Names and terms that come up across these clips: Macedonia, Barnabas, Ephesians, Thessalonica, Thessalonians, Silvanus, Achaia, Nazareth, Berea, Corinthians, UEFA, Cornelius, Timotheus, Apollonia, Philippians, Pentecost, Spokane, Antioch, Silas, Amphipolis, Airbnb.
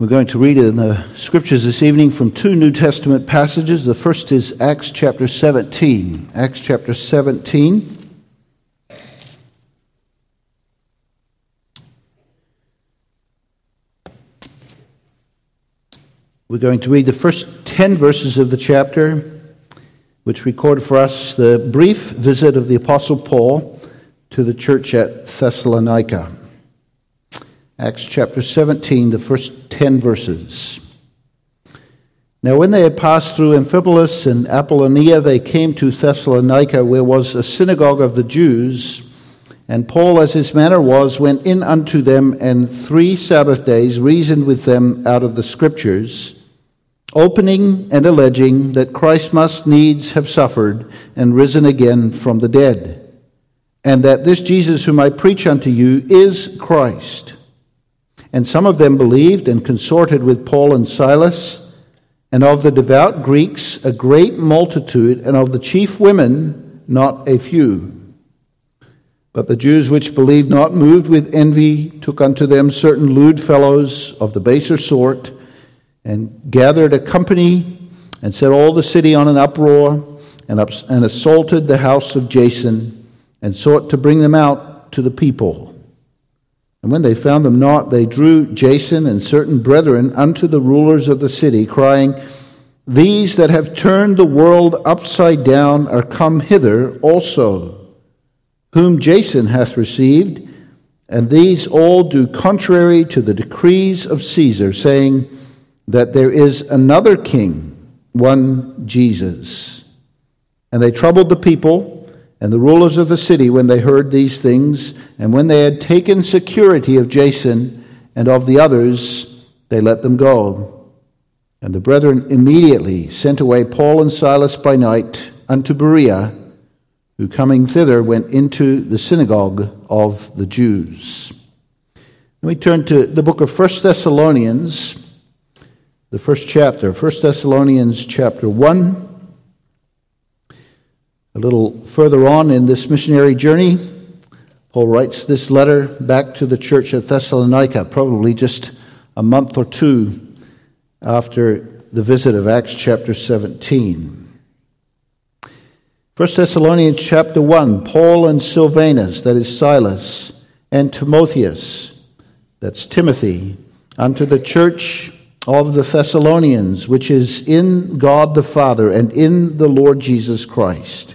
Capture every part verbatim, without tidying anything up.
We're going to read in the scriptures this evening from two New Testament passages. The first is Acts chapter seventeen. Acts chapter seventeen. We're going to read the first ten verses of the chapter, which record for us the brief visit of the Apostle Paul to the church at Thessalonica. Acts chapter seventeen, the first ten verses. Now when they had passed through Amphipolis and Apollonia, they came to Thessalonica, where was a synagogue of the Jews. And Paul, as his manner was, went in unto them, and three Sabbath days reasoned with them out of the Scriptures, opening and alleging that Christ must needs have suffered and risen again from the dead, and that this Jesus whom I preach unto you is Christ. And some of them believed and consorted with Paul and Silas, and of the devout Greeks a great multitude, and of the chief women not a few. But the Jews which believed not, moved with envy, took unto them certain lewd fellows of the baser sort, and gathered a company, and set all the city on an uproar, and, ups- and assaulted the house of Jason, and sought to bring them out to the people. And when they found them not, they drew Jason and certain brethren unto the rulers of the city, crying, These that have turned the world upside down are come hither also, whom Jason hath received, and these all do contrary to the decrees of Caesar, saying that there is another king, one Jesus. And they troubled the people and the rulers of the city when they heard these things. And when they had taken security of Jason and of the others, they let them go. And the brethren immediately sent away Paul and Silas by night unto Berea, who coming thither went into the synagogue of the Jews. And we turn to the book of First Thessalonians, the first chapter, First Thessalonians chapter one. A little further on in this missionary journey, Paul writes this letter back to the church at Thessalonica, probably just a month or two after the visit of Acts chapter seventeen. First Thessalonians chapter one, Paul and Silvanus, that is Silas, and Timotheus, that's Timothy, unto the church of the Thessalonians, which is in God the Father and in the Lord Jesus Christ.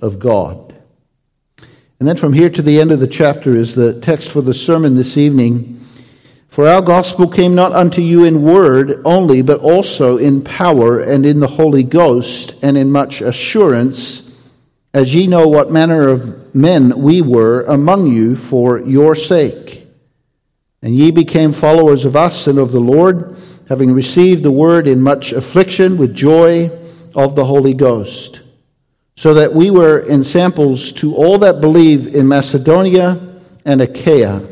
of God. And then from here to the end of the chapter is the text for the sermon this evening. For our gospel came not unto you in word only, but also in power and in the Holy Ghost and in much assurance, as ye know what manner of men we were among you for your sake. And ye became followers of us and of the Lord, having received the word in much affliction with joy of the Holy Ghost, so that we were ensamples to all that believe in Macedonia and Achaia.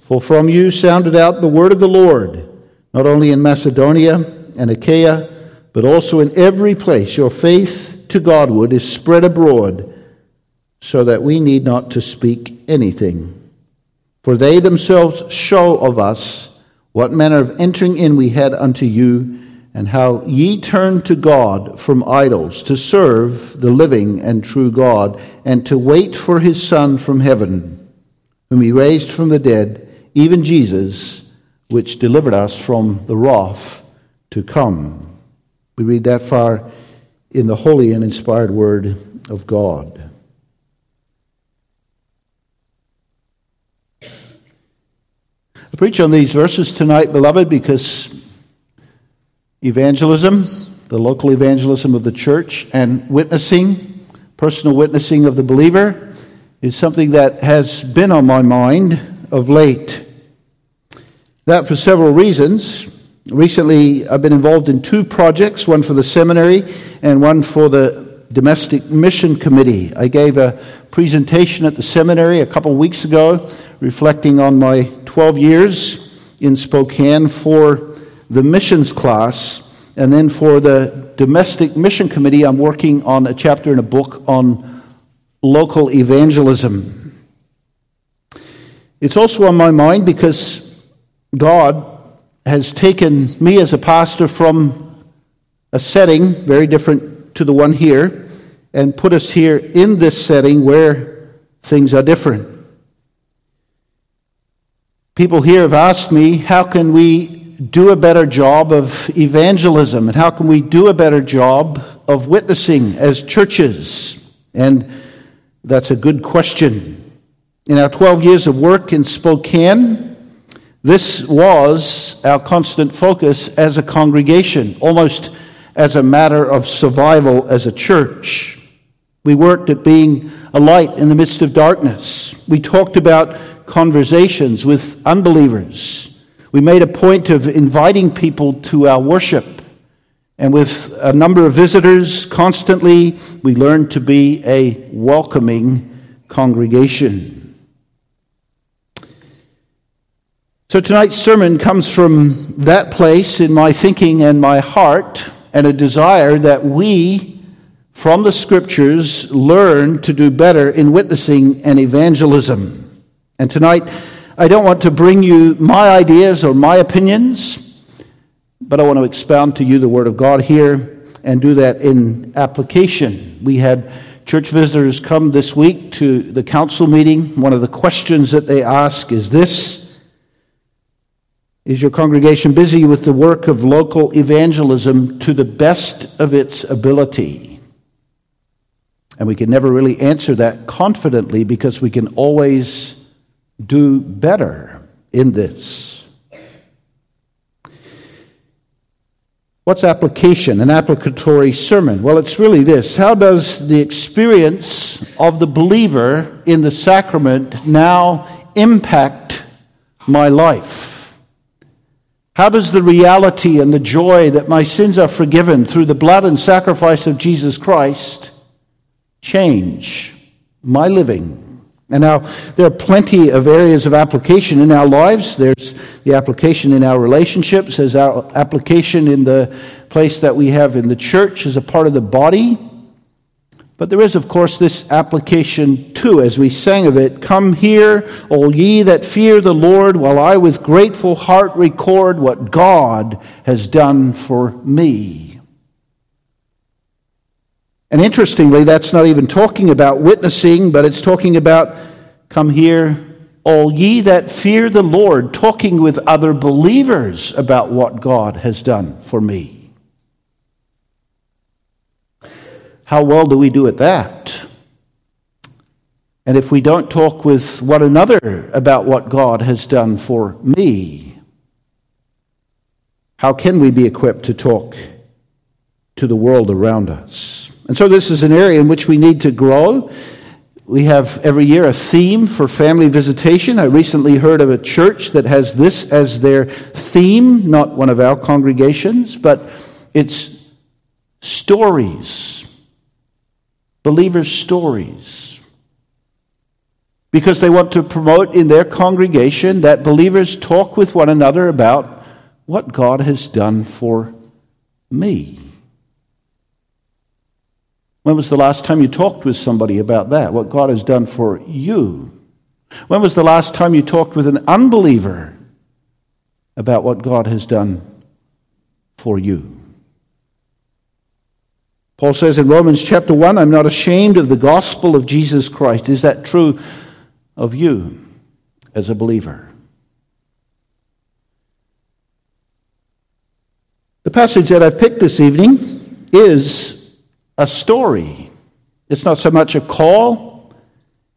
For from you sounded out the word of the Lord, not only in Macedonia and Achaia, but also in every place your faith to Godward is spread abroad, so that we need not to speak anything. For they themselves show of us what manner of entering in we had unto you, and how ye turned to God from idols to serve the living and true God, and to wait for his Son from heaven, whom he raised from the dead, even Jesus, which delivered us from the wrath to come. We read that far in the holy and inspired word of God. I preach on these verses tonight, beloved, because evangelism, the local evangelism of the church, and witnessing, personal witnessing of the believer, is something that has been on my mind of late. That for several reasons. Recently, I've been involved in two projects, one for the seminary and one for the Domestic Mission Committee. I gave a presentation at the seminary a couple weeks ago, reflecting on my twelve years in Spokane for the missions class, and then for the Domestic Mission Committee, I'm working on a chapter in a book on local evangelism. It's also on my mind because God has taken me as a pastor from a setting very different to the one here and put us here in this setting where things are different. People here have asked me, how can we do a better job of evangelism, and how can we do a better job of witnessing as churches? And that's a good question. In our twelve years of work in Spokane, this was our constant focus as a congregation, almost as a matter of survival as a church. We worked at being a light in the midst of darkness. We talked about conversations with unbelievers. We made a point of inviting people to our worship. And with a number of visitors constantly, we learned to be a welcoming congregation. So tonight's sermon comes from that place in my thinking and my heart, and a desire that we, from the Scriptures, learn to do better in witnessing and evangelism. And tonight, I don't want to bring you my ideas or my opinions, but I want to expound to you the Word of God here and do that in application. We had church visitors come this week to the council meeting. One of the questions that they ask is this: is your congregation busy with the work of local evangelism to the best of its ability? And we can never really answer that confidently, because we can always do better in this. What's application, an applicatory sermon? Well, it's really this: how does the experience of the believer in the sacrament now impact my life? How does the reality and the joy that my sins are forgiven through the blood and sacrifice of Jesus Christ change my living? And now, there are plenty of areas of application in our lives. There's the application in our relationships, there's our application in the place that we have in the church as a part of the body. But there is, of course, this application too, as we sang of it: "Come here, all ye that fear the Lord, while I with grateful heart record what God has done for me." And interestingly, that's not even talking about witnessing, but it's talking about, "Come here, all ye that fear the Lord," talking with other believers about what God has done for me. How well do we do at that? And if we don't talk with one another about what God has done for me, how can we be equipped to talk to the world around us? And so this is an area in which we need to grow. We have every year a theme for family visitation. I recently heard of a church that has this as their theme, not one of our congregations, but it's stories. Believers' stories, because they want to promote in their congregation that believers talk with one another about what God has done for me. When was the last time you talked with somebody about that, what God has done for you? When was the last time you talked with an unbeliever about what God has done for you? Paul says in Romans chapter one, "I'm not ashamed of the gospel of Jesus Christ." Is that true of you as a believer? The passage that I've picked this evening is a story. It's not so much a call,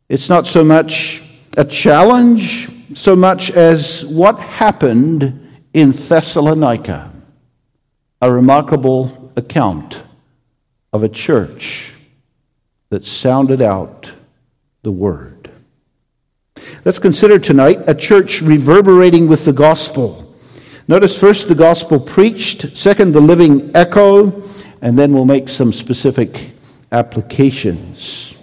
it's not so much a challenge, so much as what happened in Thessalonica, a remarkable account of a church that sounded out the word. Let's consider tonight a church reverberating with the gospel. Notice first the gospel preached, second the living echo, and then we'll make some specific applications.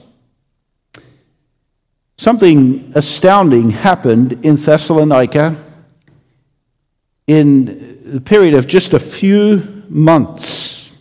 Something astounding happened in Thessalonica in the period of just a few months.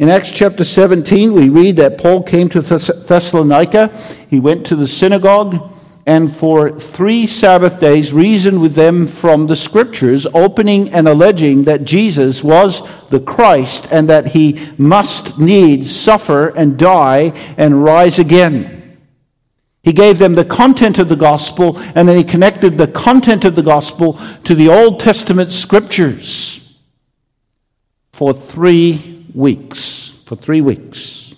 In Acts chapter seventeen, we read that Paul came to Thess- Thessalonica. He went to the synagogue and for three Sabbath days reasoned with them from the Scriptures, opening and alleging that Jesus was the Christ and that he must needs suffer and die and rise again. He gave them the content of the gospel, and then he connected the content of the gospel to the Old Testament Scriptures for three weeks. For three weeks.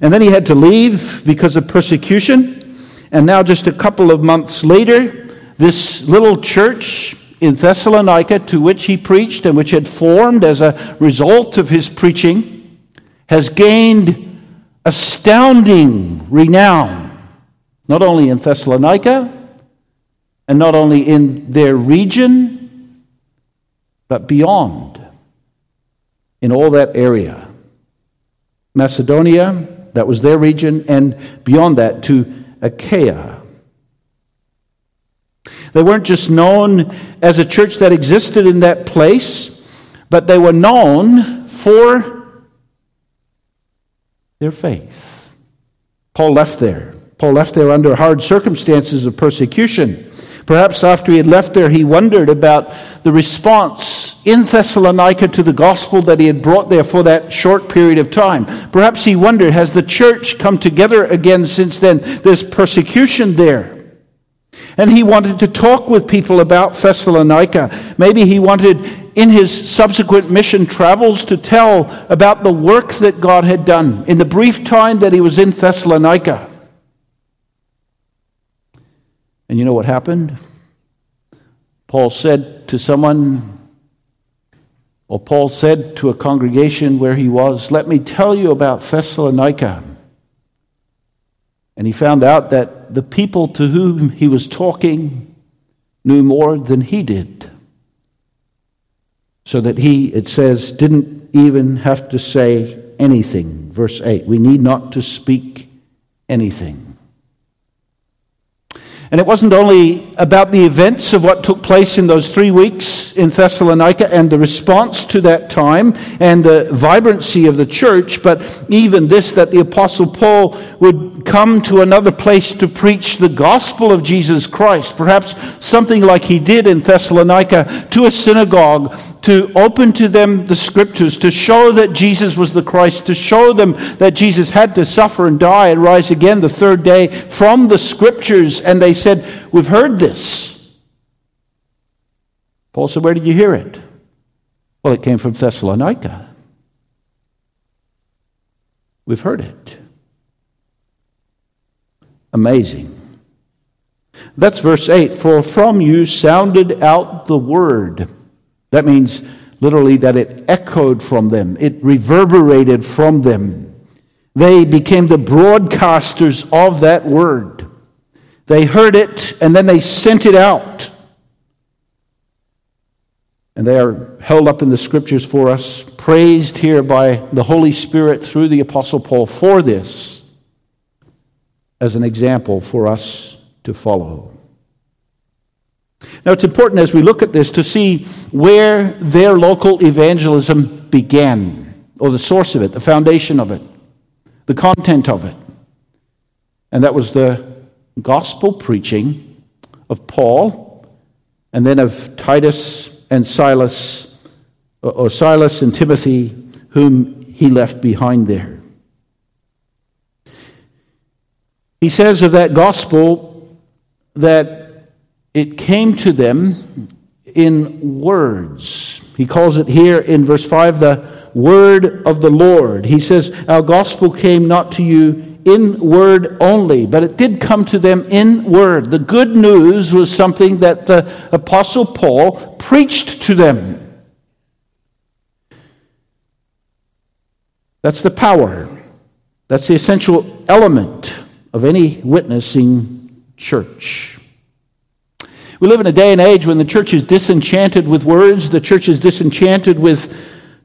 And then he had to leave because of persecution. And now just a couple of months later, this little church in Thessalonica to which he preached and which had formed as a result of his preaching has gained astounding renown, not only in Thessalonica and not only in their region, but beyond in all that area. Macedonia, that was their region, and beyond that to Achaia. They weren't just known as a church that existed in that place, but they were known for their faith. Paul left there. Paul left there under hard circumstances of persecution. Perhaps after he had left there, he wondered about the response in Thessalonica to the gospel that he had brought there for that short period of time. Perhaps he wondered, has the church come together again since then? There's persecution there. And he wanted to talk with people about Thessalonica. Maybe he wanted, in his subsequent mission travels, to tell about the work that God had done in the brief time that he was in Thessalonica. And you know what happened? Paul said to someone, or Paul said to a congregation where he was, "Let me tell you about Thessalonica." And he found out that the people to whom he was talking knew more than he did. So that he, it says, didn't even have to say anything. Verse eight, we need not to speak anything. And it wasn't only about the events of what took place in those three weeks in Thessalonica and the response to that time and the vibrancy of the church, but even this, that the Apostle Paul would come to another place to preach the gospel of Jesus Christ, perhaps something like he did in Thessalonica, to a synagogue, to open to them the Scriptures, to show that Jesus was the Christ, to show them that Jesus had to suffer and die and rise again the third day from the Scriptures. And they said, "We've heard this." Paul said, "Where did you hear it?" "Well, it came from Thessalonica. We've heard it." Amazing. That's verse eight. For from you sounded out the word. That means literally that it echoed from them. It reverberated from them. They became the broadcasters of that word. They heard it, and then they sent it out. And they are held up in the Scriptures for us, praised here by the Holy Spirit through the Apostle Paul for this, as an example for us to follow. Now, it's important as we look at this to see where their local evangelism began, or the source of it, the foundation of it, the content of it. And that was the gospel preaching of Paul, and then of Titus and Silas, or Silas and Timothy, whom he left behind there. He says of that gospel that it came to them in words. He calls it here in verse five, the word of the Lord. He says, our gospel came not to you in word only, but it did come to them in word. The good news was something that the Apostle Paul preached to them. That's the power. That's the essential element of any witnessing church. We live in a day and age when the church is disenchanted with words. The church is disenchanted with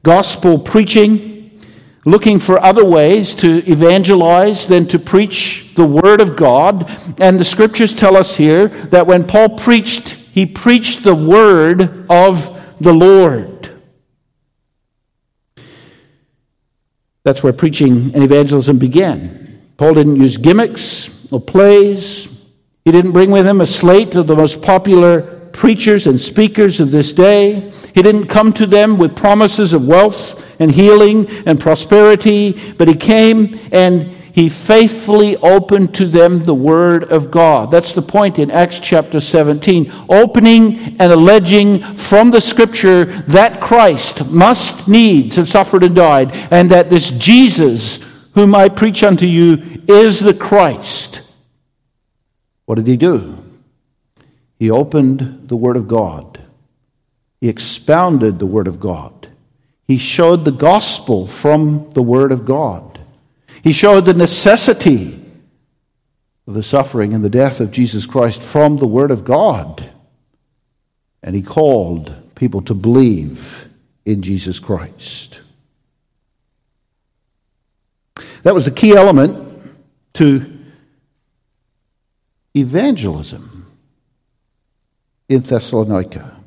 gospel preaching, looking for other ways to evangelize than to preach the Word of God. And the Scriptures tell us here that when Paul preached, he preached the Word of the Lord. That's where preaching and evangelism began. Paul didn't use gimmicks or plays. He didn't bring with him a slate of the most popular preachers and speakers of this day. He didn't come to them with promises of wealth and healing and prosperity, but he came and he faithfully opened to them the Word of God. That's the point in Acts chapter seventeen. Opening and alleging from the Scripture that Christ must needs have suffered and died, and that this Jesus, whom I preach unto you, is the Christ. What did he do? He opened the Word of God. He expounded the Word of God. He showed the gospel from the Word of God. He showed the necessity of the suffering and the death of Jesus Christ from the Word of God. And he called people to believe in Jesus Christ. That was the key element to evangelism in Thessalonica.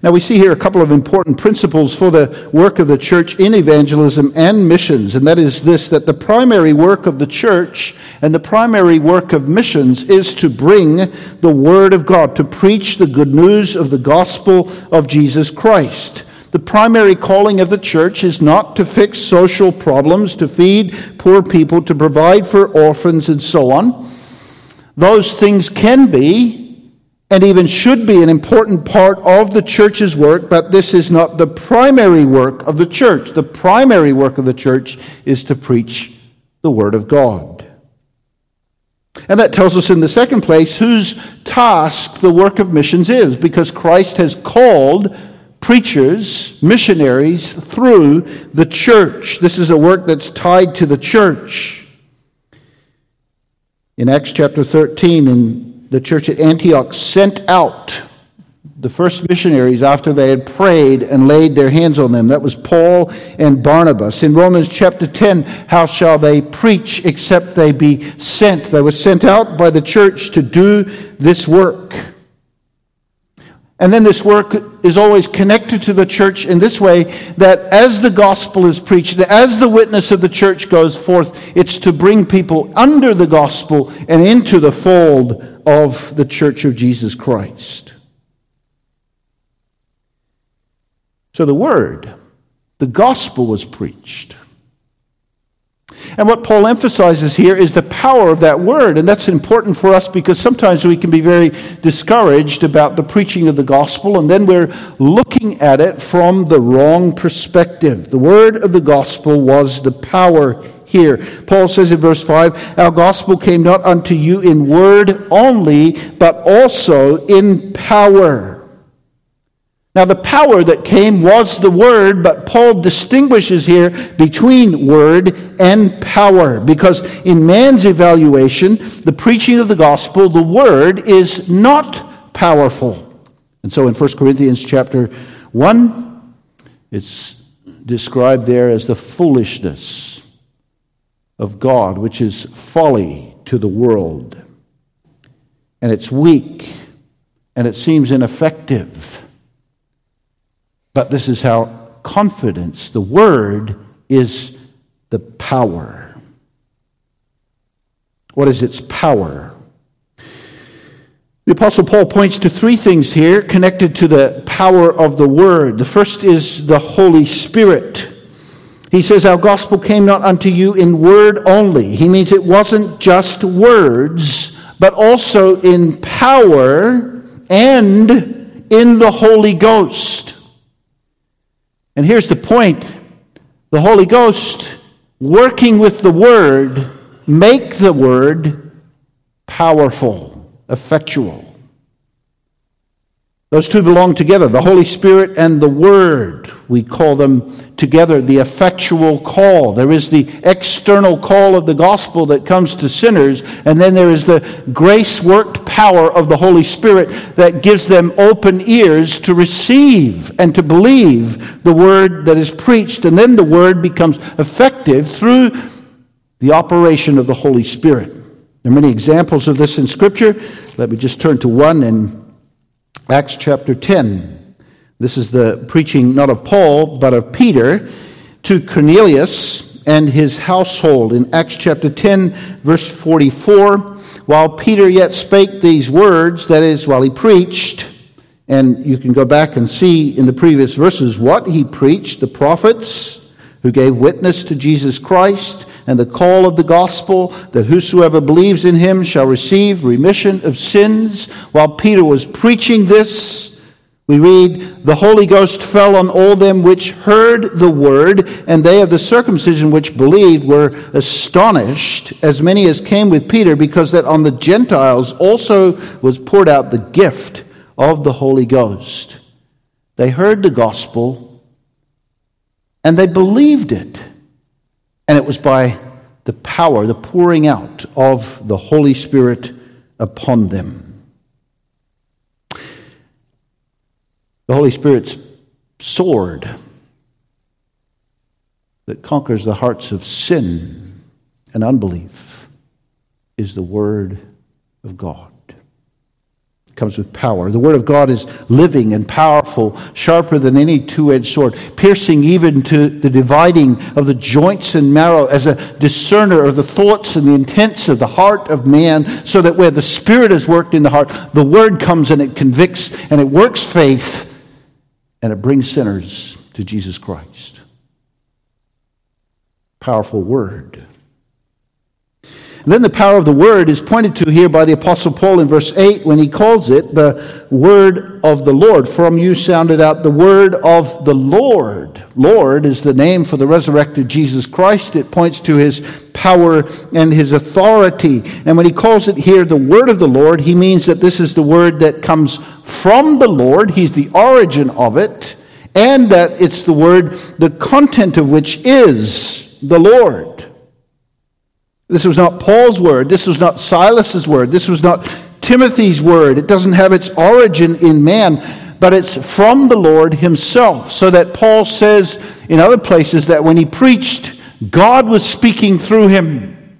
Now we see here a couple of important principles for the work of the church in evangelism and missions, and that is this, that the primary work of the church and the primary work of missions is to bring the Word of God, to preach the good news of the gospel of Jesus Christ. The primary calling of the church is not to fix social problems, to feed poor people, to provide for orphans and so on. Those things can be and even should be an important part of the church's work, but this is not the primary work of the church. The primary work of the church is to preach the Word of God. And that tells us in the second place whose task the work of missions is, because Christ has called preachers, missionaries, through the church. This is a work that's tied to the church. In Acts chapter thirteen, and the church at Antioch sent out the first missionaries after they had prayed and laid their hands on them. That was Paul and Barnabas. In Romans chapter ten, how shall they preach except they be sent? They were sent out by the church to do this work. And then this work is always connected to the church in this way, that as the gospel is preached, as the witness of the church goes forth, it's to bring people under the gospel and into the fold of the church of Jesus Christ. So the word, the gospel was preached. And what Paul emphasizes here is the power of that word, and that's important for us because sometimes we can be very discouraged about the preaching of the gospel, and then we're looking at it from the wrong perspective. The word of the gospel was the power here. Paul says in verse five, our gospel came not unto you in word only, but also in power. Now, the power that came was the Word, but Paul distinguishes here between Word and power, because in man's evaluation, the preaching of the gospel, the Word, is not powerful. And so in First Corinthians chapter one, it's described there as the foolishness of God, which is folly to the world. And it's weak, and it seems ineffective. But this is how confidence, the word, is the power. What is its power? The Apostle Paul points to three things here connected to the power of the word. The first is the Holy Spirit. He says, our gospel came not unto you in word only. He means it wasn't just words, but also in power and in the Holy Ghost. And here's the point. The Holy Ghost, working with the Word, make the Word powerful, effectual. Those two belong together, the Holy Spirit and the Word. We call them together the effectual call. There is the external call of the gospel that comes to sinners, and then there is the grace-worked power of the Holy Spirit that gives them open ears to receive and to believe the Word that is preached, and then the Word becomes effective through the operation of the Holy Spirit. There are many examples of this in Scripture. Let me just turn to one and Acts chapter ten. This is the preaching not of Paul, but of Peter to Cornelius and his household. In Acts chapter ten, verse forty-four, while Peter yet spake these words, that is, while he preached, and you can go back and see in the previous verses what he preached, the prophets who gave witness to Jesus Christ and the call of the gospel, that whosoever believes in him shall receive remission of sins. While Peter was preaching this, we read, the Holy Ghost fell on all them which heard the word, and they of the circumcision which believed were astonished, as many as came with Peter, because that on the Gentiles also was poured out the gift of the Holy Ghost. They heard the gospel, and they believed it. And it was by the power, the pouring out of the Holy Spirit upon them. The Holy Spirit's sword that conquers the hearts of sin and unbelief is the Word of God. Comes with power. The Word of God is living and powerful, sharper than any two-edged sword, piercing even to the dividing of the joints and marrow, as a discerner of the thoughts and the intents of the heart of man, so that where the Spirit is worked in the heart, the Word comes and it convicts and it works faith and it brings sinners to Jesus Christ. Powerful Word. And then the power of the Word is pointed to here by the Apostle Paul in verse eight when he calls it the Word of the Lord. From you sounded out the Word of the Lord. Lord is the name for the resurrected Jesus Christ. It points to his power and his authority. And when he calls it here the Word of the Lord, he means that this is the Word that comes from the Lord. He's the origin of it. And that it's the Word, the content of which is the Lord. This was not Paul's word. This was not Silas's word. This was not Timothy's word. It doesn't have its origin in man, but it's from the Lord himself. So that Paul says in other places that when he preached, God was speaking through him.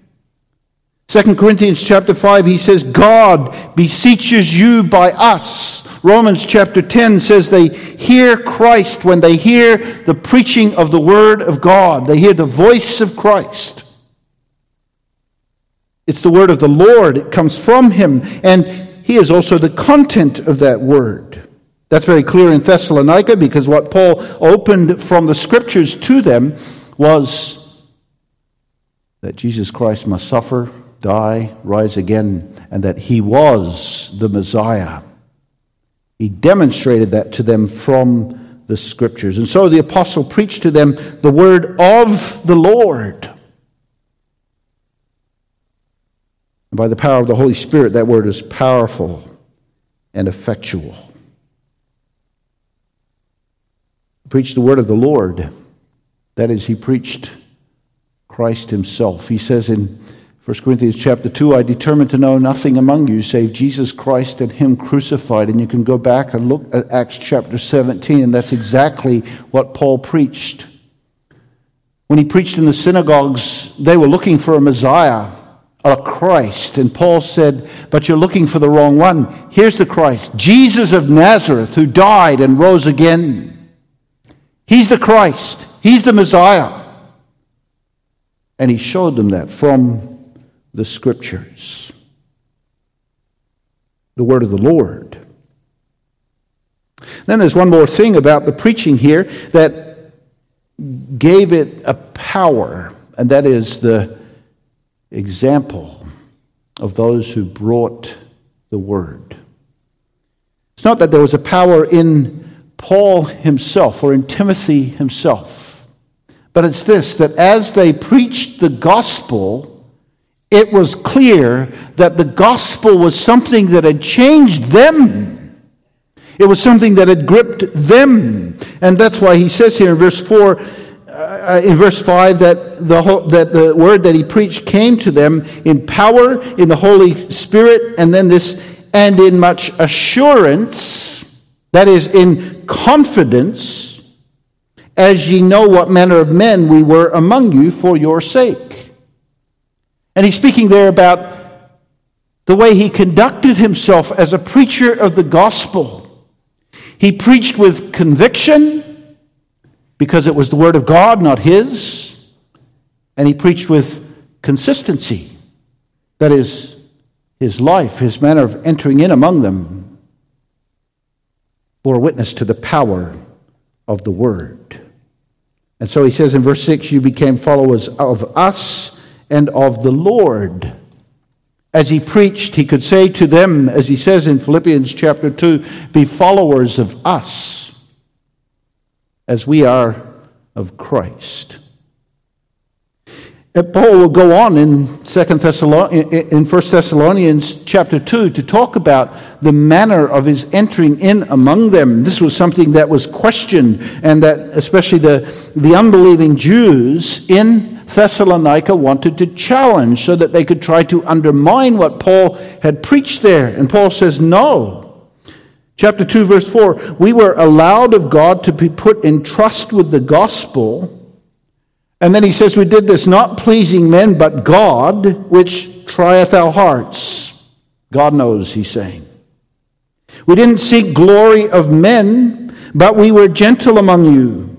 Second Corinthians chapter five, he says, God beseeches you by us. Romans chapter ten says they hear Christ when they hear the preaching of the Word of God. They hear the voice of Christ. It's the Word of the Lord. It comes from him. And he is also the content of that Word. That's very clear in Thessalonica, because what Paul opened from the Scriptures to them was that Jesus Christ must suffer, die, rise again, and that he was the Messiah. He demonstrated that to them from the Scriptures. And so the apostle preached to them the Word of the Lord. By the power of the Holy Spirit, that word is powerful and effectual. Preach the word of the Lord. That is, he preached Christ himself. He says in First Corinthians chapter two, I determined to know nothing among you save Jesus Christ and him crucified. And you can go back and look at Acts chapter seventeen, and that's exactly what Paul preached. When he preached in the synagogues, they were looking for a Messiah, a Christ. And Paul said, but you're looking for the wrong one. Here's the Christ, Jesus of Nazareth, who died and rose again. He's the Christ. He's the Messiah. And he showed them that from the Scriptures. The word of the Lord. Then there's one more thing about the preaching here that gave it a power, and that is the example of those who brought the word. It's not that there was a power in Paul himself or in Timothy himself, but it's this, that as they preached the gospel, it was clear that the gospel was something that had changed them. It was something that had gripped them. And that's why he says here in verse four, uh, in verse five, that the whole, that the word that he preached came to them in power, in the Holy Spirit, and then this, and in much assurance, that is, in confidence, as ye know what manner of men we were among you for your sake. And he's speaking there about the way he conducted himself as a preacher of the gospel. He preached with conviction, because it was the word of God, not his. And he preached with consistency. That is, his life, his manner of entering in among them, bore witness to the power of the word. And so he says in verse six, you became followers of us and of the Lord. As he preached, he could say to them, as he says in Philippians chapter two, be followers of us, as we are of Christ. And Paul will go on in Second Thessalonians, in First Thessalonians chapter two to talk about the manner of his entering in among them. This was something that was questioned, and that especially the, the unbelieving Jews in Thessalonica wanted to challenge, so that they could try to undermine what Paul had preached there. And Paul says, no. Chapter two, verse four, we were allowed of God to be put in trust with the gospel. And then he says, we did this not pleasing men, but God, which trieth our hearts. God knows, he's saying. We didn't seek glory of men, but we were gentle among you.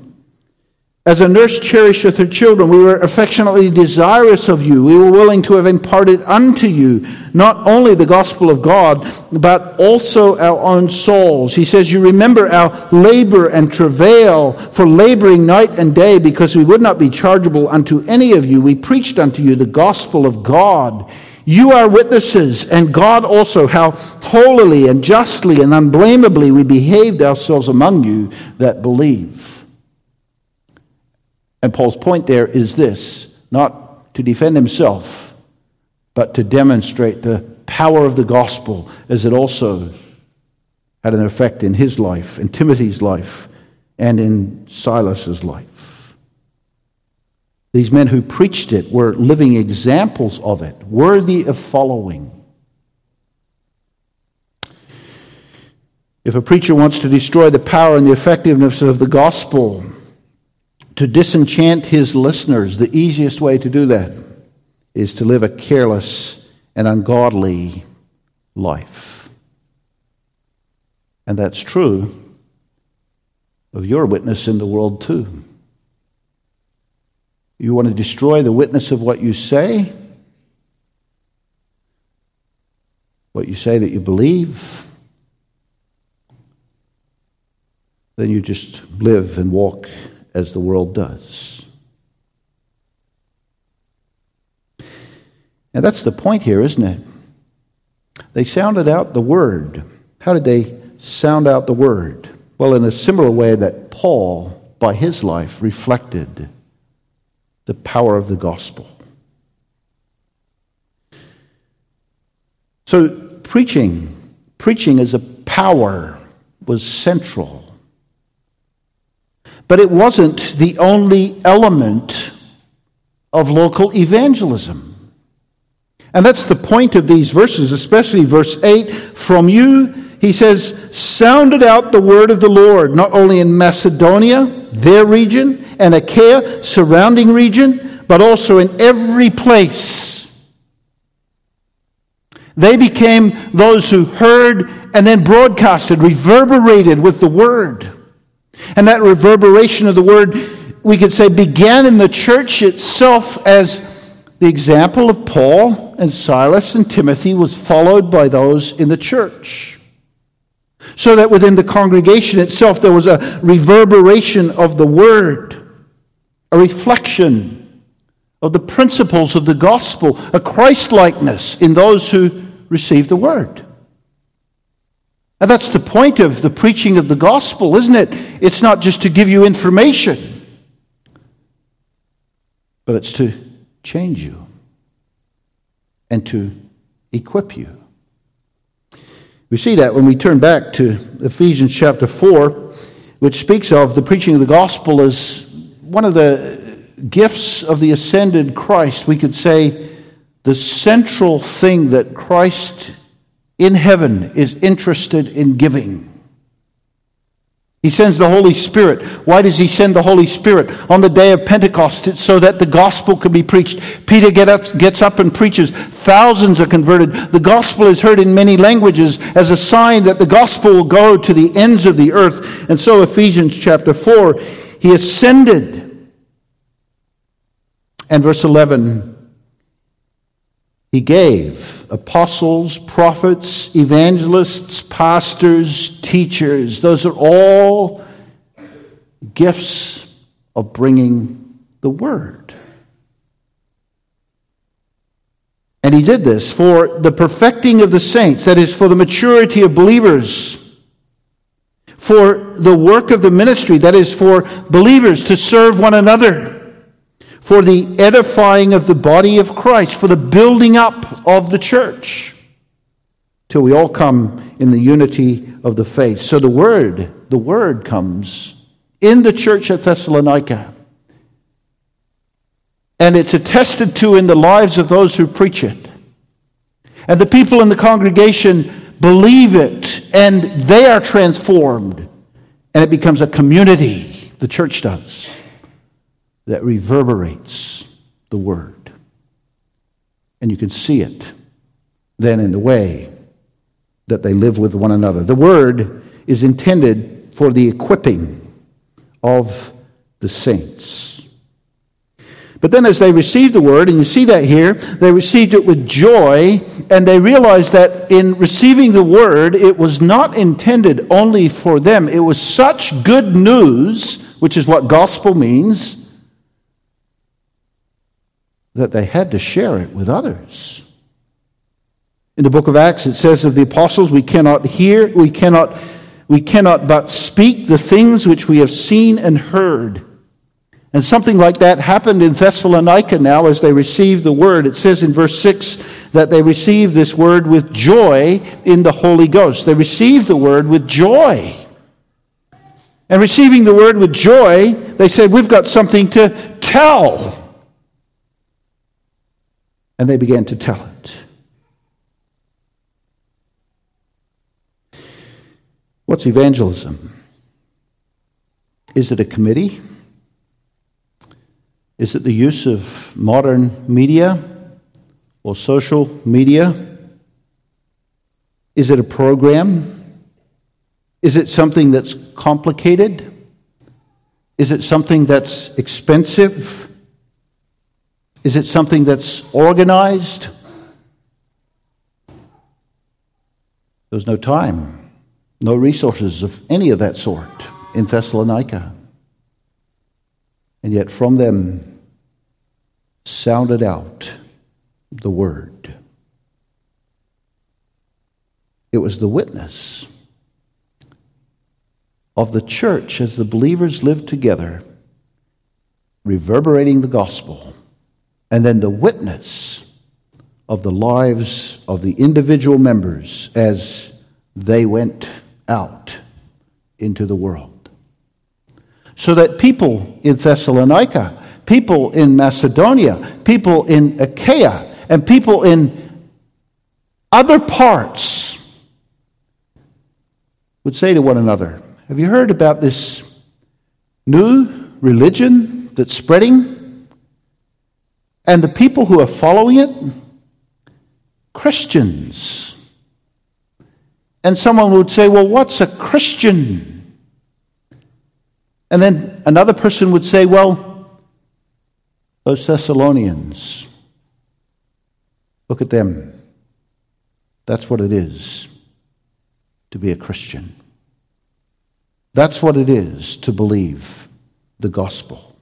As a nurse cherisheth her children, we were affectionately desirous of you. We were willing to have imparted unto you not only the gospel of God, but also our own souls. He says, you remember our labor and travail, for laboring night and day, because we would not be chargeable unto any of you. We preached unto you the gospel of God. You are witnesses, and God also, how holily and justly and unblameably we behaved ourselves among you that believe. And Paul's point there is this, not to defend himself, but to demonstrate the power of the gospel as it also had an effect in his life, in Timothy's life, and in Silas's life. These men who preached it were living examples of it, worthy of following. If a preacher wants to destroy the power and the effectiveness of the gospel, to disenchant his listeners, the easiest way to do that is to live a careless and ungodly life. And that's true of your witness in the world too. You want to destroy the witness of what you say, what you say that you believe, then you just live and walk as the world does. And that's the point here, isn't it? They sounded out the word. How did they sound out the word? Well, in a similar way that Paul, by his life, reflected the power of the gospel. So preaching, preaching as a power was central. But it wasn't the only element of local evangelism. And that's the point of these verses, especially verse eight. From you, he says, sounded out the word of the Lord, not only in Macedonia, their region, and Achaia, surrounding region, but also in every place. They became those who heard and then broadcasted, reverberated with the word. And that reverberation of the word, we could say, began in the church itself, as the example of Paul and Silas and Timothy was followed by those in the church. So that within the congregation itself there was a reverberation of the word, a reflection of the principles of the gospel, a Christ-likeness in those who received the word. And that's the point of the preaching of the gospel, isn't it? It's not just to give you information, but it's to change you and to equip you. We see that when we turn back to Ephesians chapter four, which speaks of the preaching of the gospel as one of the gifts of the ascended Christ. We could say the central thing that Christ in heaven is interested in giving. He sends the Holy Spirit. Why does he send the Holy Spirit? On the day of Pentecost, it's so that the gospel can be preached. Peter get up, gets up and preaches. Thousands are converted. The gospel is heard in many languages as a sign that the gospel will go to the ends of the earth. And so Ephesians chapter four, he ascended. And verse eleven, he gave apostles, prophets, evangelists, pastors, teachers. Those are all gifts of bringing the word. And he did this for the perfecting of the saints, that is, for the maturity of believers, for the work of the ministry, that is, for believers to serve one another, for the edifying of the body of Christ, for the building up of the church, till we all come in the unity of the faith. So the word, the word comes in the church at Thessalonica, and it's attested to in the lives of those who preach it. And the people in the congregation believe it, and they are transformed, and it becomes a community, the church does, that reverberates the word. And you can see it then in the way that they live with one another. The word is intended for the equipping of the saints. But then as they received the word, and you see that here, they received it with joy, and they realized that in receiving the word, it was not intended only for them. It was such good news, which is what gospel means, that they had to share it with others. In the book of Acts, it says of the apostles, we cannot hear, we cannot, we cannot but speak the things which we have seen and heard. And something like that happened in Thessalonica now as they received the word. It says in verse six that they received this word with joy in the Holy Ghost. They received the word with joy. And receiving the word with joy, they said, we've got something to tell. And they began to tell it. What's evangelism? Is it a committee? Is it the use of modern media or social media? Is it a program? Is it something that's complicated? Is it something that's expensive? Is it something that's organized? There's no time, no resources of any of that sort in Thessalonica. And yet from them sounded out the word. It was the witness of the church as the believers lived together, reverberating the gospel. And then the witness of the lives of the individual members as they went out into the world. So that people in Thessalonica, people in Macedonia, people in Achaia, and people in other parts would say to one another, have you heard about this new religion that's spreading? And the people who are following it, Christians. And someone would say, well, what's a Christian? And then another person would say, well, those Thessalonians, look at them. That's what it is to be a Christian. That's what it is to believe the gospel.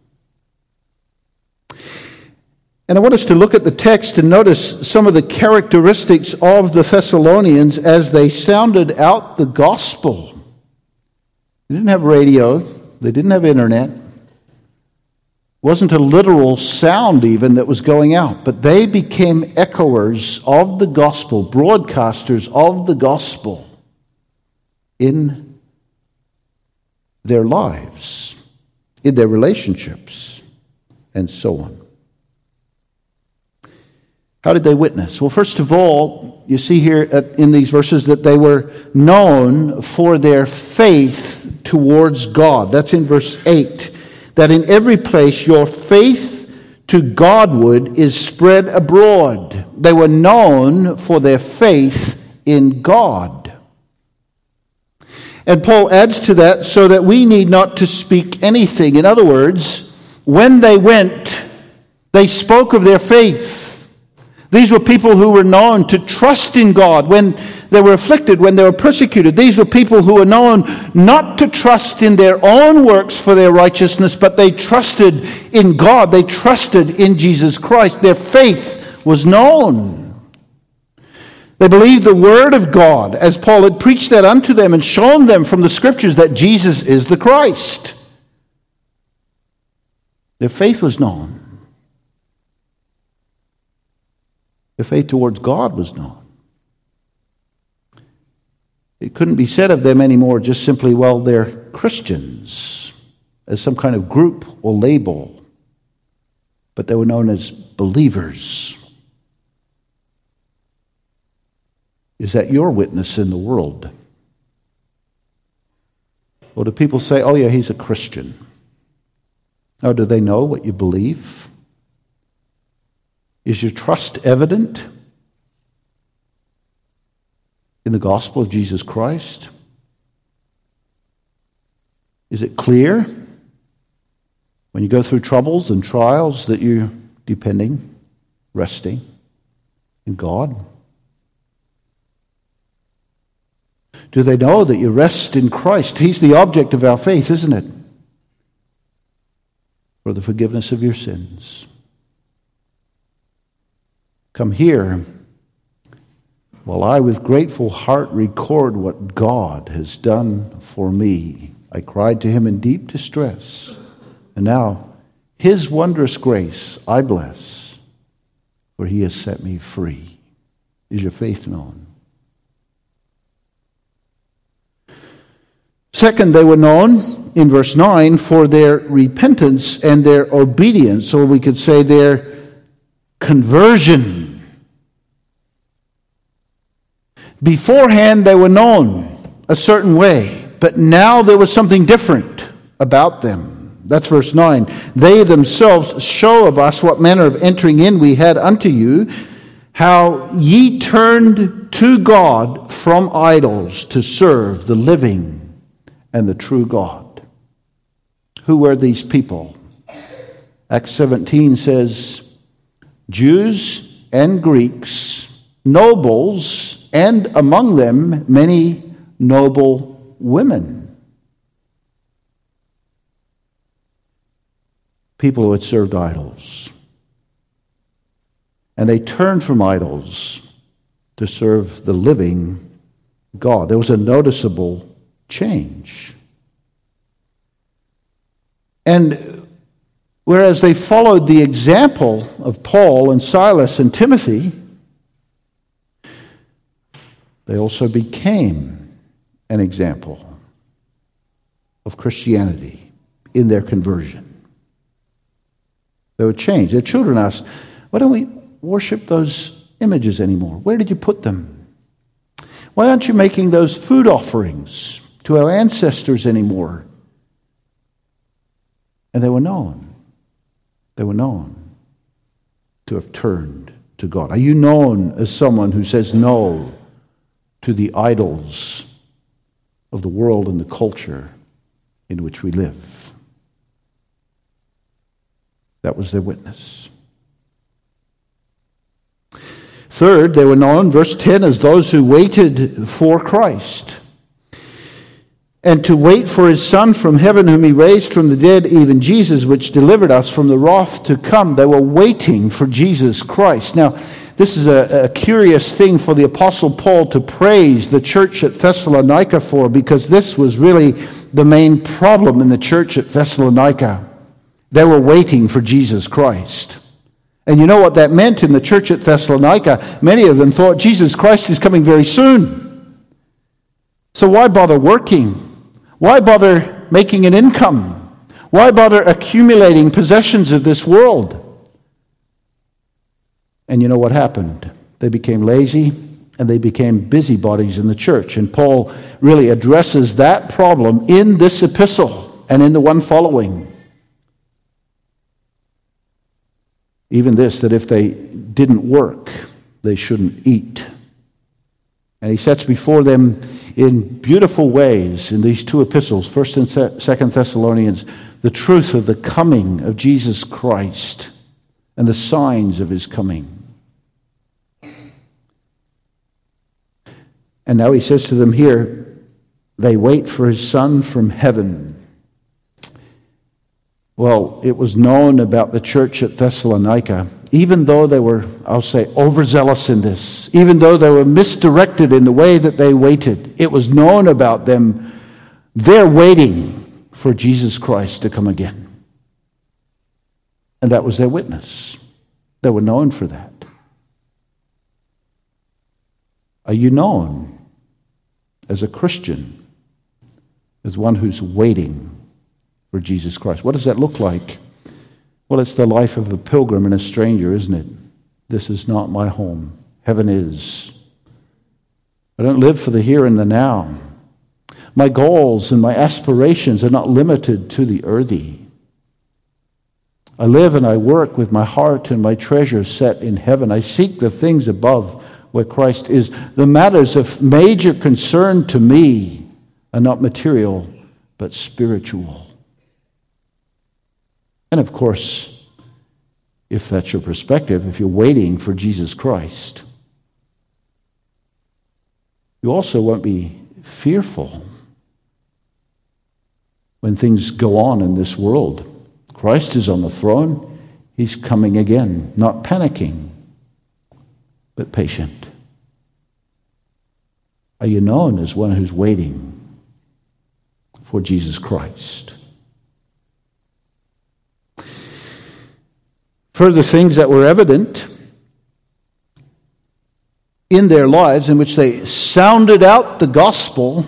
And I want us to look at the text and notice some of the characteristics of the Thessalonians as they sounded out the gospel. They didn't have radio. They didn't have internet. It wasn't a literal sound even that was going out. But they became echoers of the gospel, broadcasters of the gospel. in their lives, in their relationships, and so on. How did they witness? Well, first of all, you see here in these verses that they were known for their faith towards God. That's in verse eight. That in every place your faith to Godward is spread abroad. They were known for their faith in God. And Paul adds to that, so that we need not to speak anything. In other words, when they went, they spoke of their faith. These were people who were known to trust in God when they were afflicted, when they were persecuted. These were people who were known not to trust in their own works for their righteousness, but they trusted in God. They trusted in Jesus Christ. Their faith was known. They believed the word of God, as Paul had preached that unto them and shown them from the Scriptures that Jesus is the Christ. Their faith was known. The faith towards God was known. It couldn't be said of them anymore just simply, well, they're Christians, as some kind of group or label. But they were known as believers. Is that your witness in the world? Or do people say, oh yeah, he's a Christian? Or do they know what you believe? Is your trust evident in the gospel of Jesus Christ? Is it clear when you go through troubles and trials that you're depending, resting in God? Do they know that you rest in Christ? He's the object of our faith, isn't it? For the forgiveness of your sins. Come here, while I with grateful heart record what God has done for me. I cried to him in deep distress, and now his wondrous grace I bless, for he has set me free. Is your faith known? Second, they were known, in verse nine, for their repentance and their obedience, or we could say their conversion. Beforehand, they were known a certain way, but now there was something different about them. That's verse nine. They themselves show of us what manner of entering in we had unto you, how ye turned to God from idols to serve the living and the true God. Who were these people? Acts seventeen says, Jews and Greeks, nobles, and among them many noble women. People who had served idols. And they turned from idols to serve the living God. There was a noticeable change. And whereas they followed the example of Paul and Silas and Timothy, they also became an example of Christianity in their conversion. They were changed. Their children asked, why don't we worship those images anymore? Where did you put them? Why aren't you making those food offerings to our ancestors anymore? And they were known. They were known to have turned to God. Are you known as someone who says no to the idols of the world and the culture in which we live? That was their witness. Third, they were known, verse ten, as those who waited for Christ. And to wait for his Son from heaven, whom he raised from the dead, even Jesus, which delivered us from the wrath to come. They were waiting for Jesus Christ. Now, this is a, a curious thing for the Apostle Paul to praise the church at Thessalonica for, because this was really the main problem in the church at Thessalonica. They were waiting for Jesus Christ. And you know what that meant in the church at Thessalonica? Many of them thought Jesus Christ is coming very soon. So why bother working? Why bother making an income? Why bother accumulating possessions of this world? And you know what happened? They became lazy and they became busybodies in the church. And Paul really addresses that problem in this epistle and in the one following. Even this, that if they didn't work, they shouldn't eat. And he sets before them in beautiful ways in these two epistles, First and Second Thessalonians, the truth of the coming of Jesus Christ and the signs of his coming. And now he says to them here, they wait for his Son from heaven. Well, it was known about the church at Thessalonica, even though they were, I'll say, overzealous in this, even though they were misdirected in the way that they waited, it was known about them, they're waiting for Jesus Christ to come again. And that was their witness. They were known for that. Are you known as a Christian, as one who's waiting for Jesus Christ? What does that look like? Well, it's the life of the pilgrim and a stranger, isn't it? This is not my home. Heaven is. I don't live for the here and the now. My goals and my aspirations are not limited to the earthy. I live and I work with my heart and my treasure set in heaven. I seek the things above where Christ is. The matters of major concern to me are not material, but spiritual. And of course, if that's your perspective, if you're waiting for Jesus Christ, you also won't be fearful when things go on in this world. Christ is on the throne. He's coming again, not panicking, but patient. Are you known as one who's waiting for Jesus Christ? Further things that were evident in their lives in which they sounded out the gospel.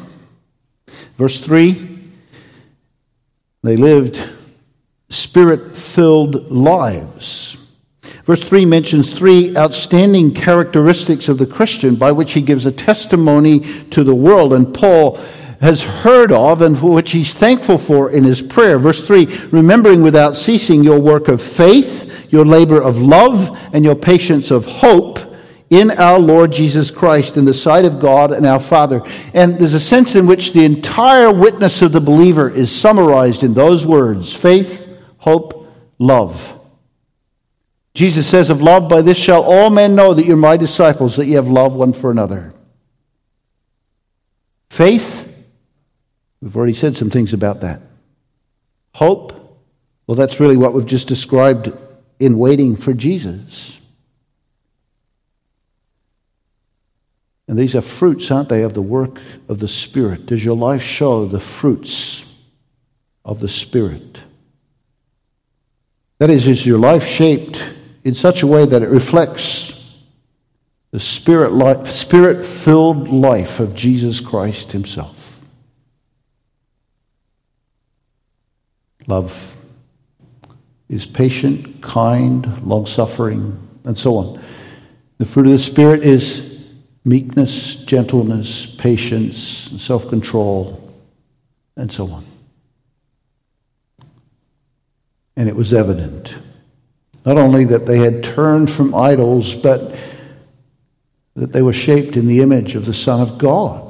Verse three, they lived spirit-filled lives. Verse three mentions three outstanding characteristics of the Christian by which he gives a testimony to the world, and Paul has heard of and for which he's thankful for in his prayer. Verse three, remembering without ceasing your work of faith, your labor of love, and your patience of hope in our Lord Jesus Christ, in the sight of God and our Father. And there's a sense in which the entire witness of the believer is summarized in those words: faith, hope, love. Jesus says of love, by this shall all men know that you're my disciples, that you have love one for another. Faith, we've already said some things about that. Hope, well, that's really what we've just described in waiting for Jesus. And these are fruits, aren't they, of the work of the Spirit. Does your life show the fruits of the Spirit? That is, is your life shaped in such a way that it reflects the Spirit life, Spirit-filled life of Jesus Christ himself? Love is patient, kind, long-suffering, and so on. The fruit of the Spirit is meekness, gentleness, patience, and self-control, and so on. And it was evident, not only that they had turned from idols, but that they were shaped in the image of the Son of God.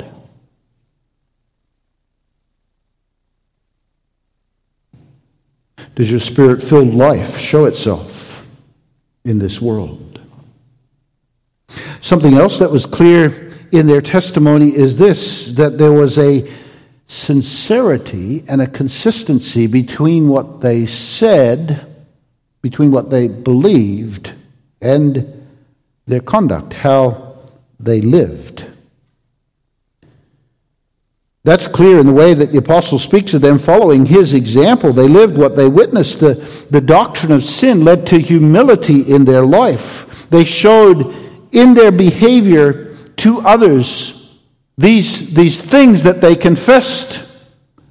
Does your spirit-filled life show itself in this world? Something else that was clear in their testimony is this, that there was a sincerity and a consistency between what they said, between what they believed, and their conduct, how they lived. That's clear in the way that the apostle speaks of them following his example. They lived what they witnessed. The, the doctrine of sin led to humility in their life. They showed in their behavior to others these, these things that they confessed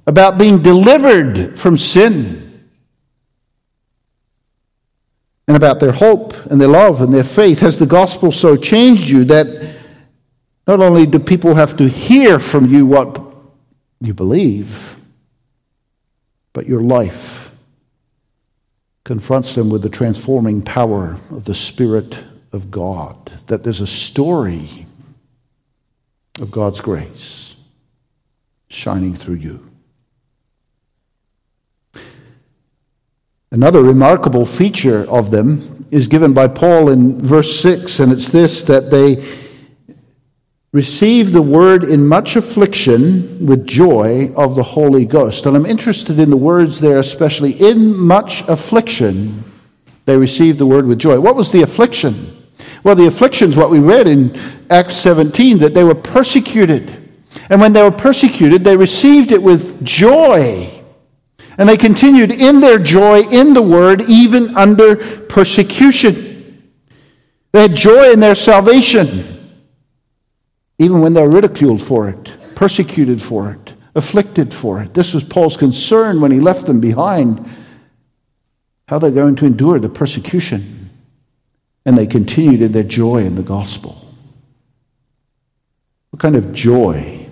about being delivered from sin and about their hope and their love and their faith. Has the gospel so changed you that not only do people have to hear from you what you believe, but your life confronts them with the transforming power of the Spirit of God, that there's a story of God's grace shining through you. Another remarkable feature of them is given by Paul in verse six, and it's this, that they receive the word in much affliction with joy of the Holy Ghost. And I'm interested in the words there, especially in much affliction, they received the word with joy. What was the affliction? Well, the affliction is what we read in Acts seventeen, that they were persecuted. And when they were persecuted, they received it with joy. And they continued in their joy in the word, even under persecution. They had joy in their salvation. Even when they're ridiculed for it, persecuted for it, afflicted for it. This was Paul's concern when he left them behind, how they're going to endure the persecution. And they continued in their joy in the gospel. What kind of joy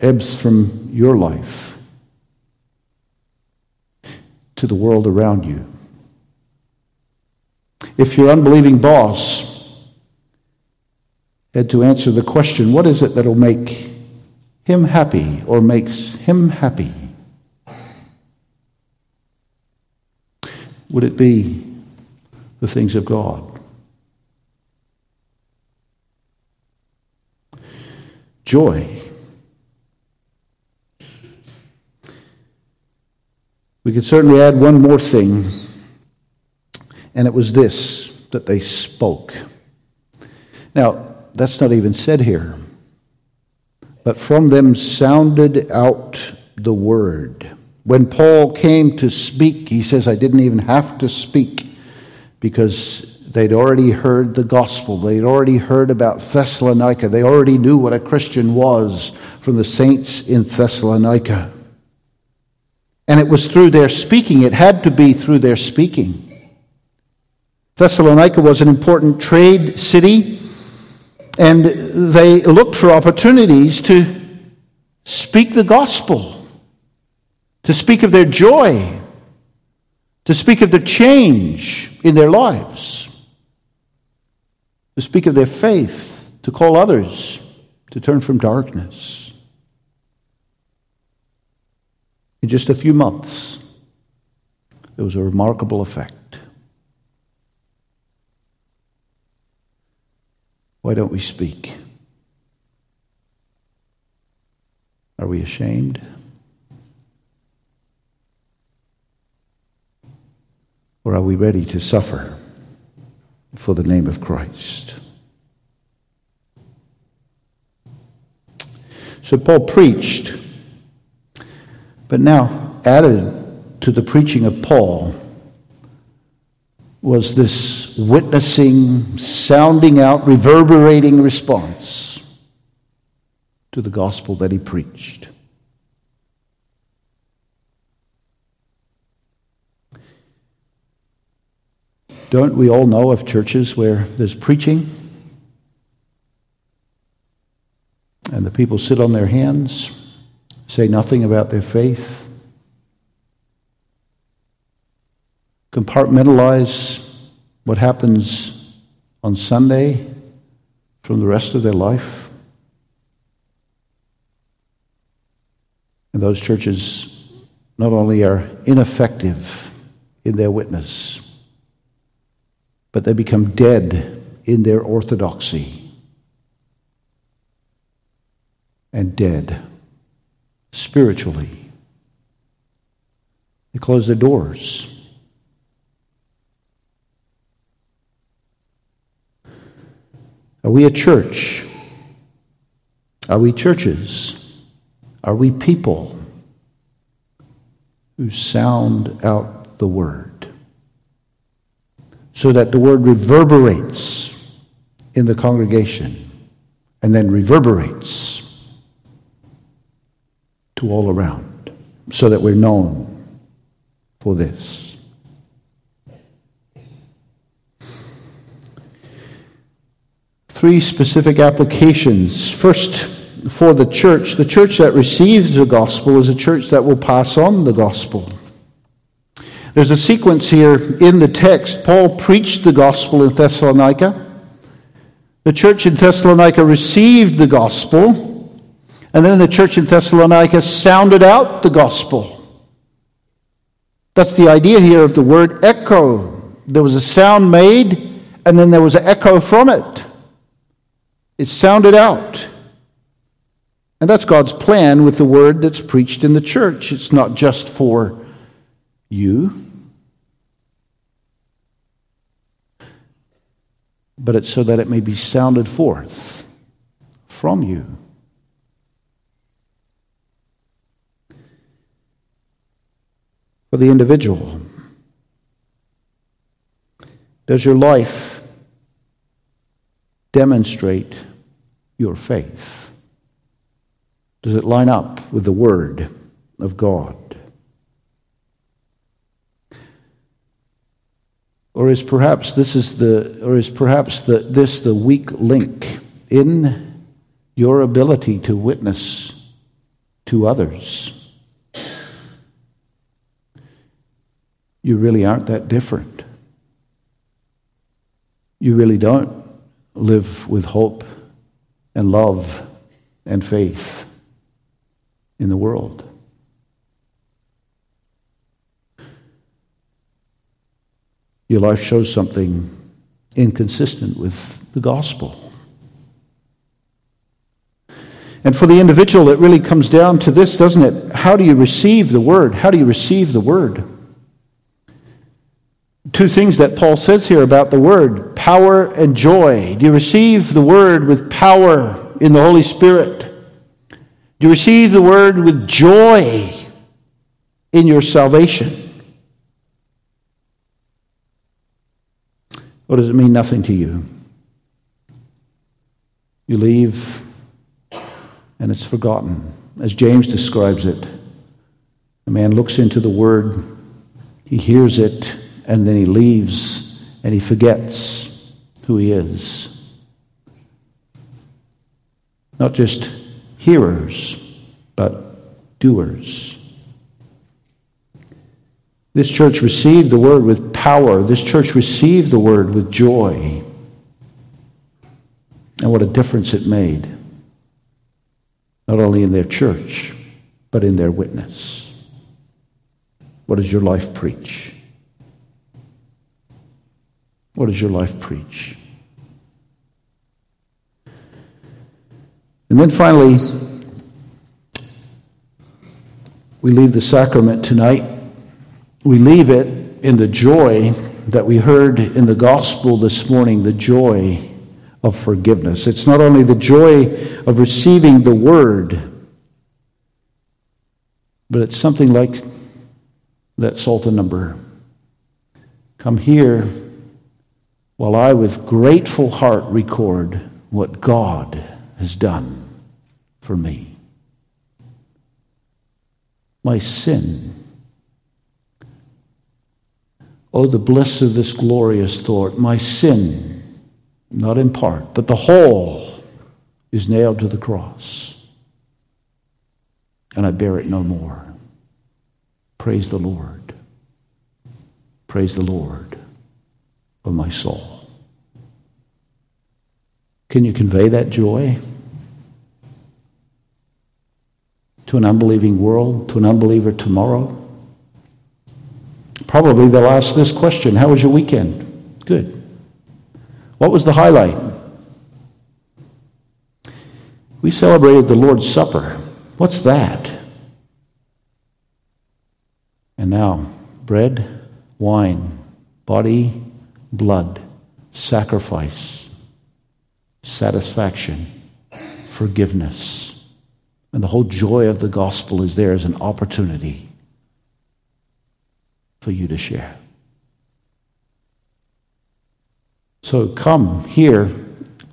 ebbs from your life to the world around you? If your unbelieving boss had to answer the question, what is it that'll make him happy or makes him happy? Would it be the things of God? Joy. We could certainly add one more thing, and it was this, that they spoke. Now, that's not even said here. But from them sounded out the word. When Paul came to speak, he says, I didn't even have to speak because they'd already heard the gospel. They'd already heard about Thessalonica. They already knew what a Christian was from the saints in Thessalonica. And it was through their speaking. It had to be through their speaking. Thessalonica was an important trade city. And they looked for opportunities to speak the gospel, to speak of their joy, to speak of the change in their lives, to speak of their faith, to call others to turn from darkness. In just a few months, there was a remarkable effect. Why don't we speak? Are we ashamed? Or are we ready to suffer for the name of Christ? So Paul preached, but now added to the preaching of Paul was this witnessing, sounding out, reverberating response to the gospel that he preached. Don't we all know of churches where there's preaching and the people sit on their hands, say nothing about their faith, compartmentalize what happens on Sunday from the rest of their life? And those churches not only are ineffective in their witness, but they become dead in their orthodoxy and dead spiritually. They close their doors. Are we a church? Are we churches? Are we people who sound out the word so that the word reverberates in the congregation and then reverberates to all around, so that we're known for this. Three specific applications. First, for the church, the church that receives the gospel is a church that will pass on the gospel. There's a sequence here in the text. Paul preached the gospel in Thessalonica. The church in Thessalonica received the gospel, and then the church in Thessalonica sounded out the gospel. That's the idea here of the word echo. There was a sound made, and then there was an echo from it. It sounded out. And that's God's plan with the word that's preached in the church. It's not just for you, but it's so that it may be sounded forth from you. For the individual, does your life demonstrate your faith? Does it line up with the Word of God? Or is perhaps this is the, or is perhaps the, this the weak link in your ability to witness to others? You really aren't that different. You really don't live with hope and love and faith in the world. Your life shows something inconsistent with the gospel. And for the individual, it really comes down to this, doesn't it? How do you receive the word? How do you receive the word? Two things that Paul says here about the word, power and joy. Do you receive the word with power in the Holy Spirit? Do you receive the word with joy in your salvation? Or does it mean nothing to you? You leave and it's forgotten. As James describes it, a man looks into the word, he hears it, and then he leaves and he forgets who he is. Not just hearers, but doers. This church received the word with power. This church received the word with joy. And what a difference it made, not only in their church, but in their witness. What does your life preach? What does your life preach? And then finally, we leave the sacrament tonight. We leave it in the joy that we heard in the gospel this morning, the joy of forgiveness. It's not only the joy of receiving the word, but it's something like that Psalter number. Come here while I with grateful heart record what God has done for me. My sin. Oh, the bliss of this glorious thought. My sin, not in part, but the whole, is nailed to the cross. And I bear it no more. Praise the Lord. Praise the Lord, O my soul. Can you convey that joy to an unbelieving world, to an unbeliever tomorrow? Probably they'll ask this question, how was your weekend? Good. What was the highlight? We celebrated the Lord's Supper. What's that? And now, bread, wine, body, blood, sacrifice, satisfaction, forgiveness. And the whole joy of the gospel is there as an opportunity for you to share. So come here,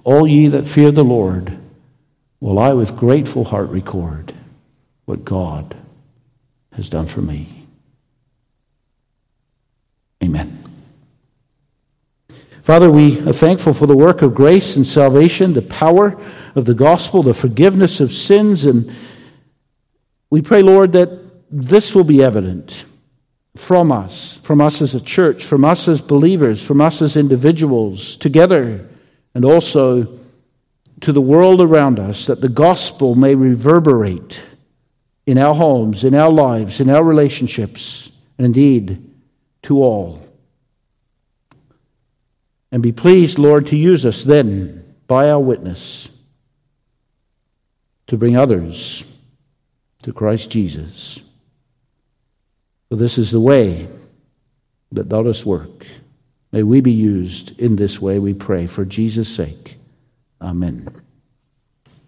all ye that fear the Lord, will I with grateful heart record what God has done for me. Amen. Father, we are thankful for the work of grace and salvation, the power of the gospel, the forgiveness of sins, and we pray, Lord, that this will be evident from us, from us as a church, from us as believers, from us as individuals together, and also to the world around us, that the gospel may reverberate in our homes, in our lives, in our relationships, and indeed to all. And be pleased, Lord, to use us then by our witness to bring others to Christ Jesus. For this is the way that thou dost work. May we be used in this way, we pray, for Jesus' sake. Amen.